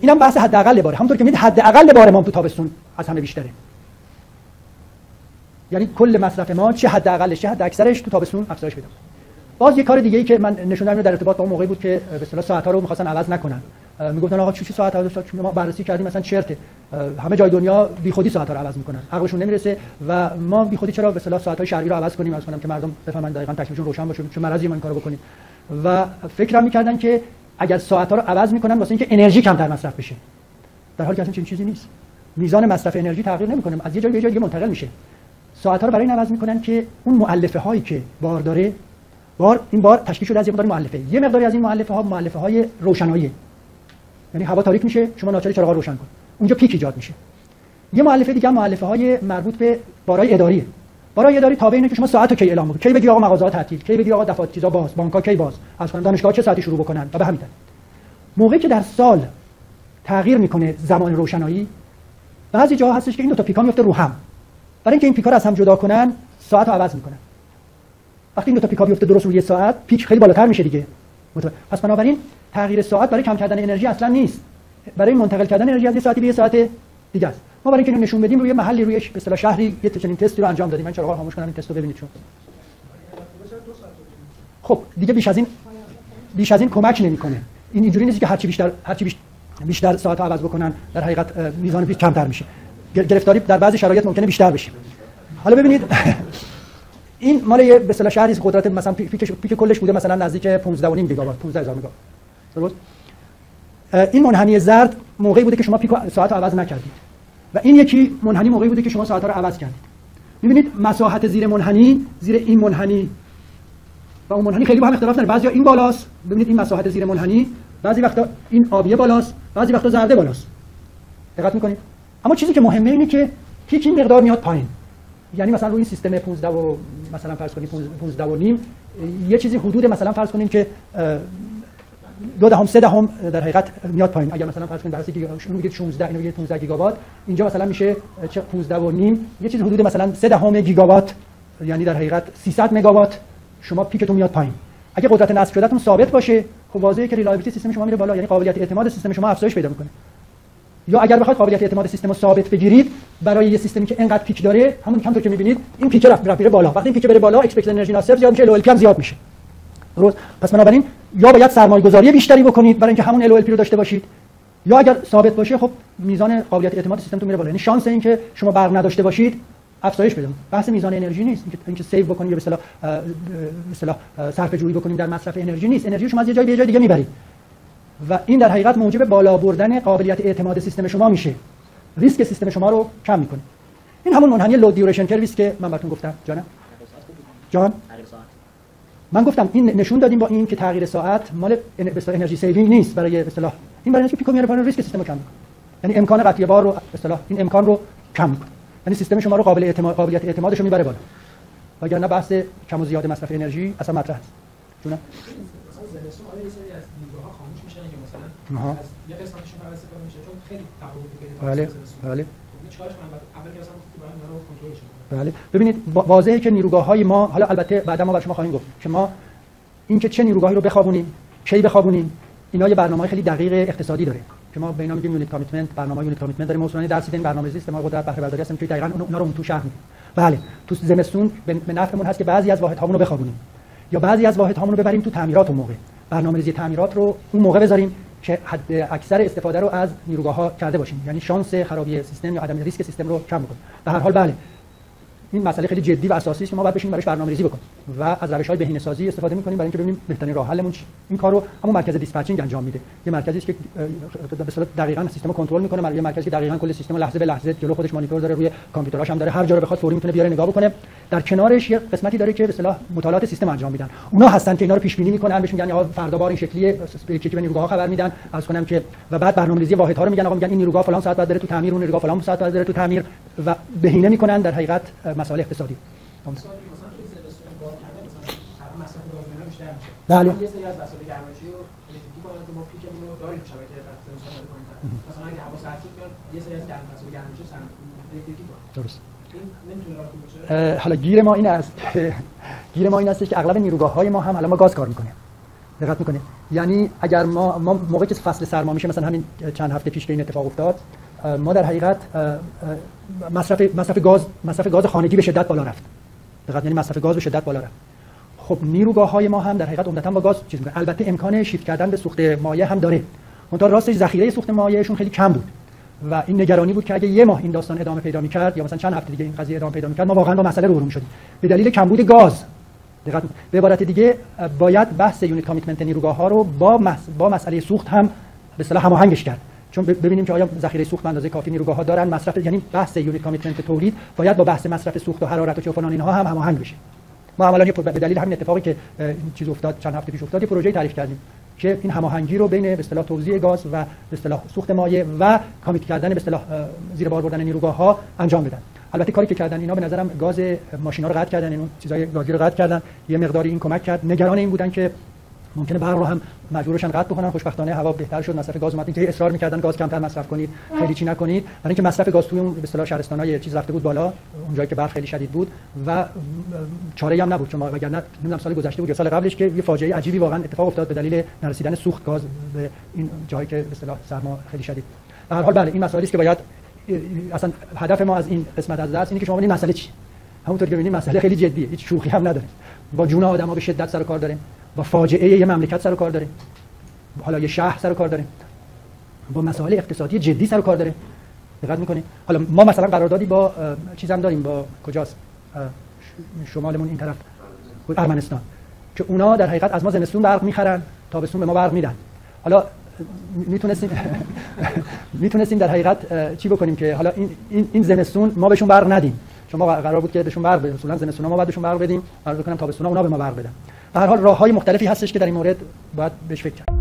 اینم بحث حداقل باره. همونطور که می‌دید حداقل باره ما تو تابستون از همه بیشتره. یعنی کل مصرف ما چه حداقلش چه حد اکثرش تو تابستون افزایش پیدا. باز یه کار دیگه ای که من نشوندم در ارتباط با اون موقعی بود که به اصطلاح ساعت‌ها رو می‌خواستن عوض نکنن. میگفتن آقا چی ساعت عوض شد؟ ما بررسی کردیم مثلا چرته. همه جای دنیا بیخودی ساعت‌ها رو عوض می‌کنن. عقلشون نمی‌رسه و ما بیخودی چرا به اصطلاح ساعت‌های شرقی رو عوض کنیم؟ اصلا که مردم بفهمن دقیقاً تکلیفشون روشن باشه چه مرضی ما این کارو بکنیم. و فکرم می‌کردن که اگر ساعت‌ها رو عوض می‌کنن واسه اینکه انرژی کمتر مصرف بشه. در حالی که اصلا چنین چیزی نیست. میزان مصرف انرژی تغییر نمی‌کنه. از یه جای به جای دیگه منتقل میشه. ساعت‌ها رو برای این عوض می‌کنن که اون مؤلفه‌هایی که بار داره این بار تشکیل شده از یه مقدار مؤلفه. یه مقداری از این مؤلفه‌ها مؤلفه‌های روشنایی. یعنی هوا تاریک میشه، شما ناچاری چراغ روشن کن. اونجا پیک ایجاد میشه. یه مؤلفه دیگه مؤلفه‌های مربوط به بارهای اداریه. بارهای اداری تابع اینه که شما ساعت رو کی اعلام کنید. کی بگی آقا مغازه‌ها تعطیل، کی بگی آقا دفاتر چیزا باز، بانک‌ها کی باز، از خانم دانشگاه چه ساعتی شروع بکنن و به همین ترتیب. موقعی که در سال تغییر میکنه زمان روشنایی، بعضی جاها هستش که این دو تا پیکا میفته رو هم. برای اینکه این پیکا رو از هم جدا کنن، ساعت رو عوض میکنن. وقتی این دو تا پیکا بیفته درست روی ساعت، پیک خیلی بالاتر میشه دیگه. پس بنابراین تغییر ساعت برای کم کردن انرژی اصلا نیست. برای منتقل کردن انرژی از یه ساعتی به یه ساعت دیگه است. ما برای اینکه نشون بدیم روی محلی روی به اصطلاح شهری یه چنین تستی رو انجام دادیم. من چراغ خاموش کنم این تست رو ببینید چون. خب دیگه بیش از این کمک نمیکنه. این اینجوری نیست که هرچی بیشتر ساعت عوض بکنن در حقیقت میزان پیک کمتر میشه. گرفتاری در بعضی شرایط ممکنه بیشتر بشه. حالا ببینید این مال یه به اصطلاح شهری قدرت مثلا پیک کلش بوده مثلا نزدیک 15.5 گیگاوات 15000 مگا. درست؟ این منحنی زرد موقعی بوده که شما پیک ساعت رو عوض نکردید و این یکی منحنی موقعی بوده که شما ساعت رو عوض کردید. می‌بینید مساحت زیر این منحنی و اون منحنی خیلی با هم اختلاف داره. بعضیا این بالاست، ببینید این مساحت زیر منحنی، بعضی وقتا این آبیه بالاست، بعضی وقتا زرده بالاست. دقت می‌کنید؟ اما چیزی که مهمه اینه که پیک این مقدار میاد پایین. یعنی مثلا روی این سیستم 15 و مثلا فرض کنید 15.5 یه چیزی حدود مثلا فرض کنیم که 2 دهم 3 دهم در حقیقت میاد پایین. اگر مثلا فرض کنید درسی که شما میگید 16 اینو میگید 15 گیگاوات، اینجا مثلا میشه 15.5 یه چیز حدود مثلا 3 دهم گیگاوات، یعنی در حقیقت 300 مگاوات شما پیکتون میاد پایین. اگه قدرت نصب شدهتون ثابت باشه خب واضحه که ریلایبیلیتی سیستم شما میره بالا، یعنی قابلیت اعتماد سیستم شما افزایش پیدا میکنه. یا اگر بخواید قابلیت اعتماد سیستم رو ثابت بگیرید برای یه سیستمی که انقدر پیک داره، همونطور که می‌بینید این پیک رفت میره بالا. وقتی این پیک بره بالا اکسپکت انرژی ناصرف زیاد میشه، LOLP هم زیاد میشه. درست؟ پس بنابراین یا باید سرمایه‌گذاری بیشتری بکنید برای اینکه همون LOLP رو داشته باشید، یا اگر ثابت باشه خب میزان قابلیت اعتماد سیستمتون میره بالا. یعنی شانس این که شما برق نداشته باشید افزایش پیدا می‌کنه. بحث میزان انرژی نیست، اینکه سیو بکنید یا به اصطلاح صرفه‌جویی بکنید در مصرف انرژی نیست. انرژی شما از یه جای به یه جای دیگه می‌برید. و این در حقیقت موجب بالا بردن قابلیت اعتماد سیستم شما میشه، ریسک سیستم شما رو کم میکنه. این همون منحنی لو دیوریشن کرویست که من براتون گفتم. جان من گفتم این نشون دادیم با این که تغییر ساعت مال به اصطلاح انرژی سیوینگ نیست، برای به اصطلاح این برای اینکه پیکو میاره پایین ریسک سیستم رو کم میکنه، یعنی امکان قطعی بار رو به اصطلاح این امکان رو کم میکنه، یعنی سیستم شما رو قابلیت اعتمادش رو میبره بالا. وگرنه بحث کم و زیاد مصرف انرژی اصلا مطرح نیست. جونم از یه قسمتش رو بررسی کنم چون خیلی تفاوت پیدا میشه. بله. چیکارش کنم؟ اول که اصلا برای کنترلش کنم. بله. ببینید واضحه که نیروگاه‌های ما، حالا البته بعدا ما برای شما خواهیم گفت که ما اینکه چه نیروگاهی رو بخوابونیم، چی بخوابونیم، اینا یه برنامه‌های خیلی دقیق اقتصادی داره که ما به اینا میگیم یونیت کامیتمنت، برنامه یونیت کامیتمنت داریم. اصولاً درس این برنامه‌ریزی است، ما قدرت بهره برداری هستیم که دقیقاً اونا رو تو شهر می‌گیم. بله. تو زمستون به نفعمون هست که بعضی از واحدهامون رو بخوابونیم یا بعضی از واحدهامون رو ببریم تو تعمیرات اون موقع. برنامه‌ریزی تعمیرات رو اون موقع بذاریم که حد اکثر استفاده رو از نیروگاه‌ها کرده باشیم، یعنی شانس خرابی سیستم یا عدم ریسک سیستم رو کم بکنیم. به هر حال بله این مسئله خیلی جدی و اساسی است که ما باید بشینیم برایش برنامه‌ریزی بکنیم و از روش‌های بهینه‌سازی استفاده می‌کنیم برای اینکه ببینیم بهترین راه حلمون چیه. این کارو همون مرکز دیسپچینگ انجام میده. یه مرکزی است که به اصطلاح دقیقاً سیستم رو کنترل می‌کنه، برای مرکزی که دقیقاً کل سیستم لحظه به لحظه جلو خودش مانیتور داره، روی کامپیوتراش هم داره، هر جا رو بخواد فوری می‌تونه بیاره نگاه بکنه. در کنارش یه قسمتی داره که به اصطلاح مطالعات سیستم انجام میدن. اونا هستن که اینا رو پیش بینی می‌کنن، بهش میگن آقا فردا بار این شکلیه، چکی به نیروگاه‌ها خبر میدن، از کنم که و بعد برنامه‌ریزی واحدها رو میگن آقا میگن این نیروگاه فلان ساعت بعد داره تو تعمیر، اون نیروگاه فلان ساعت بعد داره تو تعمیر و بهینه می‌کنن در حقیقت مسائل اقتصادی. بله. یه سری از وسایل گرمایشی رو الکتریکی بالا تو ما پیکمون رو داریم، شبکه رفت سنسور رو کنیم. مثلا اگه هوا سرد شد یه سری از وسایل گرمایشی سن الکتریکی بالا. درست. این نمیتونه راه بشه. حالا گیر ما این است که اغلب نیروگاه‌های ما هم الان ما گاز کار می‌کنه. دقت میکنید؟ یعنی اگر ما موقعی که فصل سرما میشه، مثلا همین چند هفته پیش که این اتفاق افتاد، ما در حقیقت مصرف گاز خانگی به شدت بالا رفت. دقت، یعنی مصرف گاز به شدت بالا رفت. خب نیروگاه‌های ما هم در حقیقت عمدتاً با گاز چیز می‌کنه. البته امکان شیفت کردن به سوخت مایع هم داره. منتها راستش ذخیره سوخت مایعشون خیلی کم بود. و این نگرانی بود که اگه یه ماه این داستان ادامه پیدا می‌کرد یا مثلا چند هفته دیگه این قضیه ادامه پیدا می‌کرد، ما واقعاً با مسئله روبرو می‌شدیم. به دلیل کمبود گاز. دقت، به عبارت دیگه باید بحث یونیت کامیتمنت نیروگاه‌ها رو با مسئله سوخت هم به اصطلاح هماهنگش کرد. چون ببینیم که آیا ذخیره سوخت به اندازه کافی نیروگاه‌ها دارن، مصرف، یعنی بحث یونیت کامیتمنت تولید باید با بحث مصرف سوخت و حرارت و چوپان اینها هم هماهنگ بشه. ما عملاً به دلیل همین اتفاقی که چیز افتاد چند هفته پیش افتاد یه پروژه‌ای تعریف کردیم که این هماهنگی رو بین به اصطلاح توزیع گاز و به اصطلاح سوخت مایع و کامیت کردن به اصطلاح زیر بار بردن نیروگاه‌ها انجام بدن. البته کاری که کردن اینا به نظرم گاز ماشینا رو قطع کردن، این چیزای گازی رو قطع کردن، یه مقداری این کمک کرد. نگران این بودن که ممکنه برق رو هم مجبورشن قطع بکنن. خوشبختانه هوا بهتر شد، مصرف گاز اومد. اینکه اصرار می‌کردن گاز کمتر مصرف کنید، خیلی چی نکنید، برای اینکه مصرف گاز توی اون به اصطلاح شهرستان‌های چیز رفته بود بالا، اونجایی که برق خیلی شدید بود و چاره‌ای هم نبود. چون وگرنه نمی‌دونم سال گذشته بود یا سال قبلش که یه فاجعه عجیبی واقعا اتفاق افتاد به دلیل نرسیدن سوخت گاز به این جایی که به اصطلاح سرما خیلی شدید. به هر حال بله، این مسائلی است که باید اصلا هدف ما از این قسمت از درس اینه که شما ببینید مسئله چی. همونطور که ببینید مسئله خیلی جدیه، هیچ شوخی هم نداره. با جون آدم‌ها به شدت سر و کار داریم. با فاجعه یه مملکت سر و کار داریم. حالا یه شهر سر و کار داریم. با مسائل اقتصادی جدی سر و کار داریم. دقت می‌کنید؟ حالا ما مثلا قراردادی با چیزام داریم، با کجاست؟ شمالمون این طرف ارمنستان، که اونا در حقیقت از ما زمستون برق می‌خرن، تابستون به ما برق میدن. حالا میتونستیم در حقیقت چی بکنیم که حالا این زمستون ما بهشون برق ندیم. چون ما قرار بود که بهشون برق بدیم. اصولا زمستونا ما بهشون برق بدیم، قرار بود کنم تابستونا اونا به ما برق بدن. به هر حال راه‌های مختلفی هستش که در این مورد باید بهش فکر کرد.